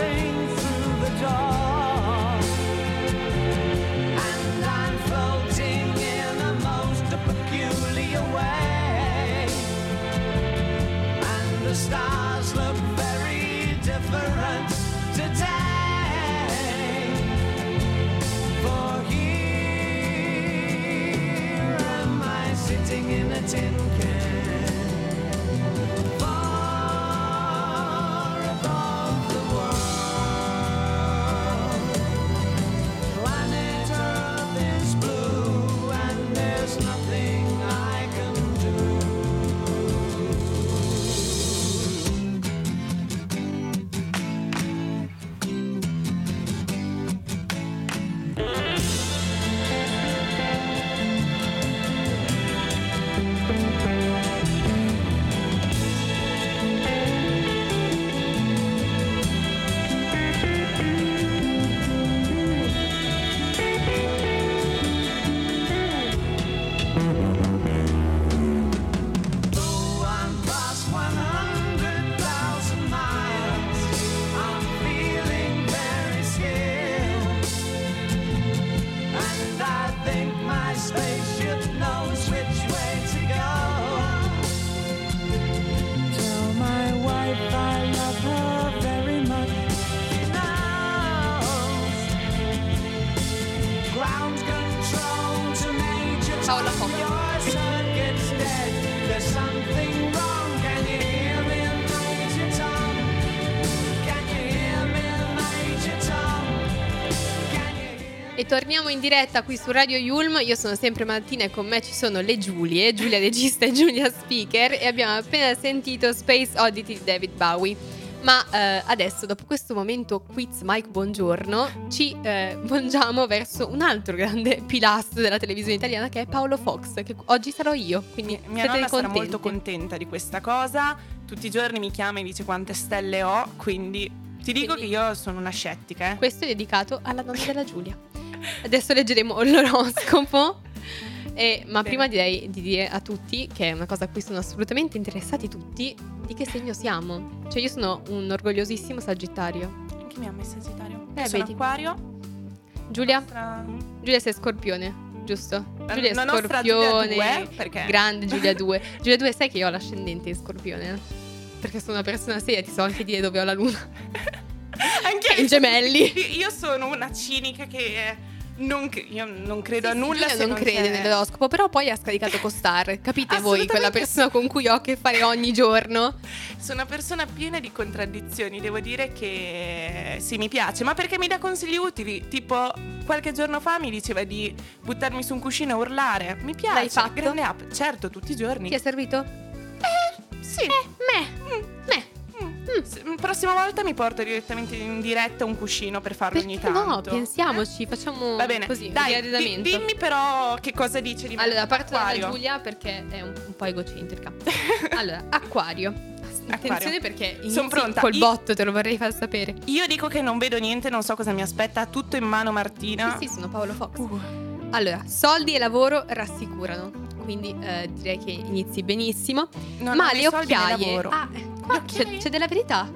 Ciao alla coppia. E torniamo in diretta qui su Radio Yulm. Io sono sempre Martina e con me ci sono le Giulie, Giulia regista e Giulia speaker, e abbiamo appena sentito Space Oddity di David Bowie. Ma adesso, dopo questo momento quiz Mike Buongiorno, ci volgiamo verso un altro grande pilastro della televisione italiana, che è Paolo Fox, che oggi sarò io, quindi mia nonna sarà molto contenta di questa cosa. Tutti i giorni mi chiama e dice quante stelle ho, quindi ti dico che io sono una scettica, eh. Questo è dedicato alla nonna della Giulia. Adesso leggeremo l'oroscopo, ma prima direi di dire a tutti, che è una cosa a cui sono assolutamente interessati tutti, di che segno siamo. Cioè io sono un orgogliosissimo Sagittario. Anche mia mamma è Sagittario. Sono Acquario. Giulia? Giulia sei Scorpione, giusto? Giulia è Scorpione, Giulia 2, perché? Grande Giulia 2. Giulia 2, sai che io ho l'ascendente in Scorpione? Perché sono una persona seria, ti so anche dire dove ho la luna. Anche i gemelli. Io sono una cinica che non credo a nulla. Se non crede nell'oroscopo, però poi ha scaricato Costar. Capite voi, quella persona con cui ho a che fare ogni giorno. Sono una persona piena di contraddizioni. Devo dire che sì, mi piace, ma perché mi dà consigli utili. Tipo qualche giorno fa mi diceva di buttarmi su un cuscino e urlare. Mi piace. L'hai fatto? Grande app. Certo, tutti i giorni. Ti è servito? Sì. Prossima volta mi porto direttamente in diretta un cuscino per farlo. Perché ogni tanto no, pensiamoci, facciamo va bene, così dai, dimmi però che cosa dice di me. Allora, parto da Giulia perché è un po' egocentrica. Allora, Acquario. Attenzione perché sono pronta col botto, te lo vorrei far sapere. Io dico che non vedo niente, non so cosa mi aspetta, tutto in mano Martina. Sì, sono Paolo Fox. Allora, soldi e lavoro rassicurano, quindi direi che inizi benissimo. Ma le occhiaie, c'è della verità,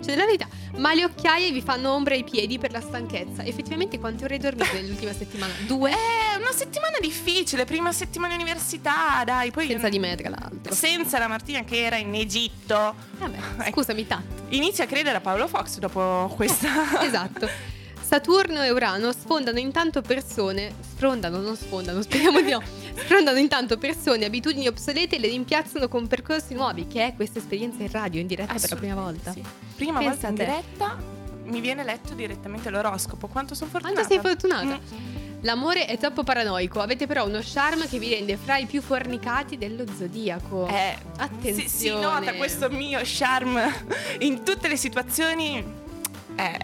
ma le occhiaie vi fanno ombra ai piedi per la stanchezza. Effettivamente quante ore hai dormito nell'ultima settimana? 2? Una settimana difficile, prima settimana università, dai, poi senza di me tra l'altro, senza la Martina che era in Egitto. Vabbè, scusami tanto. Inizia a credere a Paolo Fox dopo questa. Esatto. Saturno e Urano sfrondano intanto persone, abitudini obsolete e le rimpiazzano con percorsi nuovi, che è questa esperienza in radio, in diretta per la prima volta. Sì. Prima volta in diretta mi viene letto direttamente l'oroscopo. Quanto sono fortunata. Quanto sei fortunata. L'amore è troppo paranoico, avete però uno charme che vi rende fra i più fornicati dello zodiaco. Attenzione. Si nota questo mio charme in tutte le situazioni.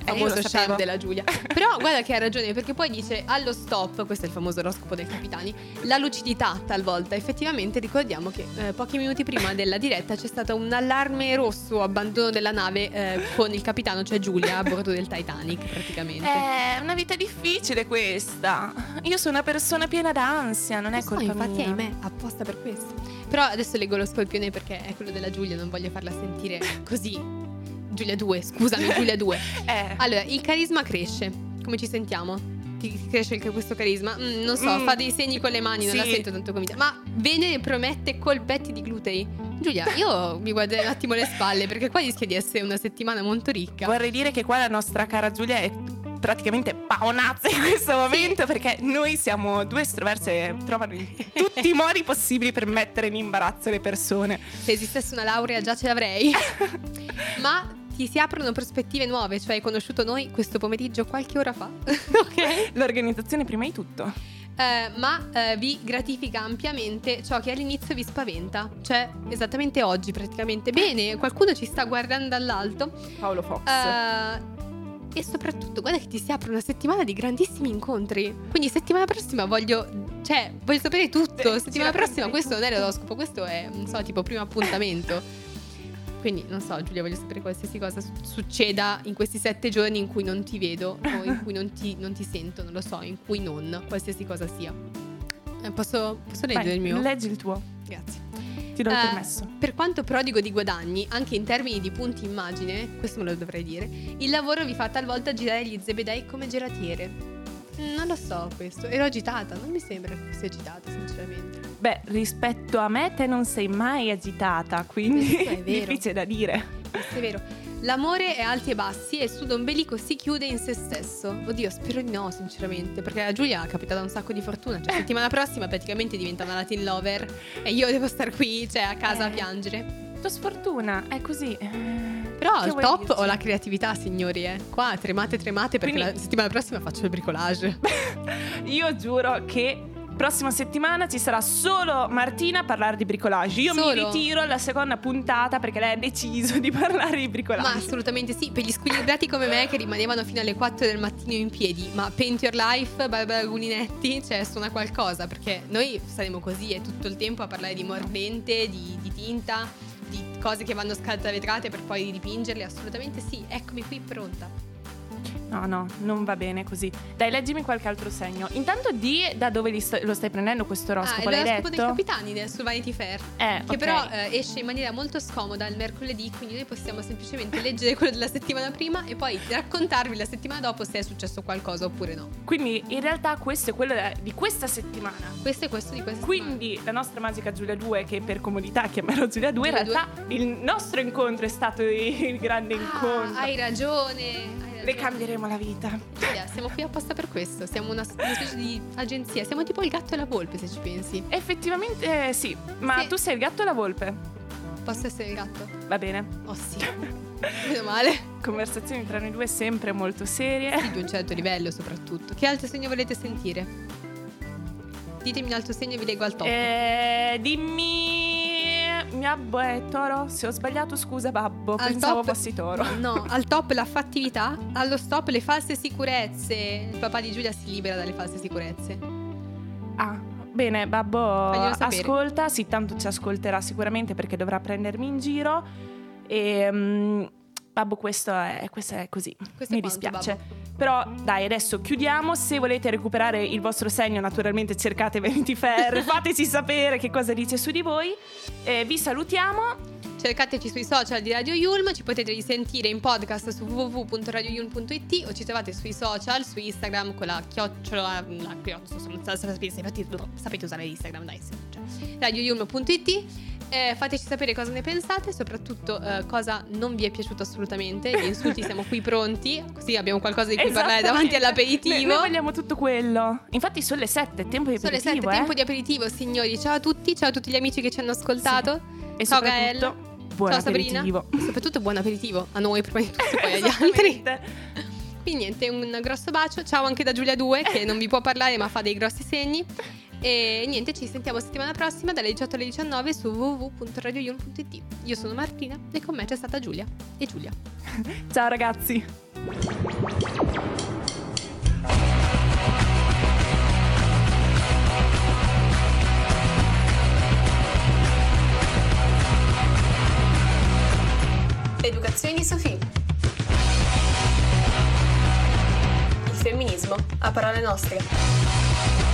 Famoso charme della Giulia. Però guarda che ha ragione, perché poi dice allo stop, questo è il famoso oroscopo dei capitani, la lucidità talvolta. Effettivamente ricordiamo che pochi minuti prima della diretta c'è stato un allarme rosso, abbandono della nave con il capitano, cioè Giulia, a bordo del Titanic praticamente. È una vita difficile questa. Io sono una persona piena d'ansia, non è colpa mia. Infatti è in me, apposta per questo. Però adesso leggo lo Scorpione perché è quello della Giulia, non voglio farla sentire così. Giulia 2. Allora, il carisma cresce. Come ci sentiamo? Ti cresce anche questo carisma? Non so, fa dei segni con le mani, non la sento tanto convinta. Ma Venere promette colpetti di glutei. Giulia, io mi guarderei un attimo le spalle, perché qua rischia di essere una settimana molto ricca. Vorrei dire che qua la nostra cara Giulia è praticamente paonazza in questo momento, perché noi siamo due estroverse che trovano tutti i modi possibili per mettere in imbarazzo le persone. Se esistesse una laurea già ce l'avrei. Ma ti si aprono prospettive nuove, cioè hai conosciuto noi questo pomeriggio qualche ora fa. Ok. L'organizzazione prima di tutto. Vi gratifica ampiamente ciò che all'inizio vi spaventa, cioè esattamente oggi praticamente. Bene, qualcuno ci sta guardando dall'alto. Paolo Fox. E soprattutto guarda che ti si apre una settimana di grandissimi incontri, quindi settimana prossima voglio sapere tutto. Settimana prossima questo non è l'oroscopo, questo è tipo primo appuntamento. Quindi non so Giulia, voglio sapere qualsiasi cosa succeda in questi 7 giorni in cui non ti vedo o in cui non ti sento, non lo so, in cui non, qualsiasi cosa sia. Posso leggere il mio? Leggi il tuo. Grazie. Ti do il permesso. Per quanto prodigo di guadagni, anche in termini di punti immagine, questo me lo dovrei dire, il lavoro vi fa talvolta girare gli zebedei come gelatiere. Non lo so questo, ero agitata, non mi sembra che sia agitata sinceramente. Beh, rispetto a me te non sei mai agitata, quindi è vero. Difficile da dire. Questo è vero. L'amore è alti e bassi e il sudo ombelico si chiude in se stesso. Oddio, spero di no, sinceramente, perché a Giulia è capitata un sacco di fortuna. Cioè, settimana prossima praticamente diventa una Latin lover e io devo star qui, cioè, a casa a piangere. Tua sfortuna, è così. Però al top dirci? Ho la creatività, signori, eh. Qua tremate perché quindi... la settimana prossima faccio il bricolage. Io giuro che prossima settimana ci sarà solo Martina a parlare di bricolage. Io mi ritiro alla seconda puntata perché lei ha deciso di parlare di bricolage. Ma assolutamente sì, per gli squilibrati come me che rimanevano fino alle 4 del mattino in piedi. Ma Paint Your Life, Barbara Gulinetti, cioè suona qualcosa, perché noi saremo così e tutto il tempo a parlare di mordente, di tinta, di cose che vanno scaldavetrate per poi dipingerle. Assolutamente sì, eccomi qui pronta. No, non va bene così. Dai, leggimi qualche altro segno. Intanto di da dove lo stai prendendo questo oroscopo? L'hai detto? È l'oroscopo dei Capitanide sul Vanity Fair, che okay. Però esce in maniera molto scomoda il mercoledì, quindi noi possiamo semplicemente leggere quello della settimana prima e poi raccontarvi la settimana dopo se è successo qualcosa oppure no. Quindi in realtà questo è quello di questa settimana. Questo è questo di questa settimana. Quindi la nostra magica Giulia 2, che per comodità chiamerò Giulia 2, in realtà il nostro incontro è stato il grande incontro. Hai ragione. Le cambieremo la vita. Siamo qui apposta per questo. Siamo una specie di agenzia. Siamo tipo il gatto e la volpe, se ci pensi. Effettivamente sì. Ma sì. Tu sei il gatto e la volpe? Posso essere il gatto? Va bene. Oh sì. Meno male. Conversazioni tra noi due sempre molto serie. Sì, di un certo livello soprattutto. Che altro segno volete sentire? Ditemi un altro segno e vi leggo al top. Dimmi. Mia babbo è toro. Se ho sbagliato, scusa babbo, al pensavo top, fossi toro. No, al top la fattività, allo stop le false sicurezze. Il papà di Giulia si libera dalle false sicurezze. Ah, bene, babbo ascolta. Sì, tanto ci ascolterà sicuramente perché dovrà prendermi in giro. E babbo, questo è così. Questo mi dispiace. Babbo. Però dai, adesso chiudiamo. Se volete recuperare il vostro segno, naturalmente cercate Vanity Fair. Fateci sapere che cosa dice su di voi. Vi salutiamo. Cercateci sui social di Radio Yulm. Ci potete risentire in podcast su www.radioyulm.it o ci trovate sui social, su Instagram con la chiocciola. Sapete usare Instagram, dai, cioè, radioyulm.it. Fateci sapere cosa ne pensate, soprattutto cosa non vi è piaciuto assolutamente. Gli insulti siamo qui pronti, così abbiamo qualcosa di cui parlare davanti all'aperitivo. Noi vogliamo tutto quello. Infatti sono le 7, tempo di aperitivo. Sono le 7, tempo di aperitivo, signori. Ciao a tutti gli amici che ci hanno ascoltato. Sì. E ciao Gael, buon aperitivo. Soprattutto buon aperitivo a noi prima di tutto, poi agli altri. Quindi niente, un grosso bacio. Ciao anche da Giulia 2 che non vi può parlare ma fa dei grossi segni. E niente, ci sentiamo settimana prossima dalle 18 alle 19 su www.radioyulm.it. Io sono Martina e con me c'è stata Giulia e Giulia. Ciao ragazzi. L'Educazione di Sophie. Il femminismo a parole nostre.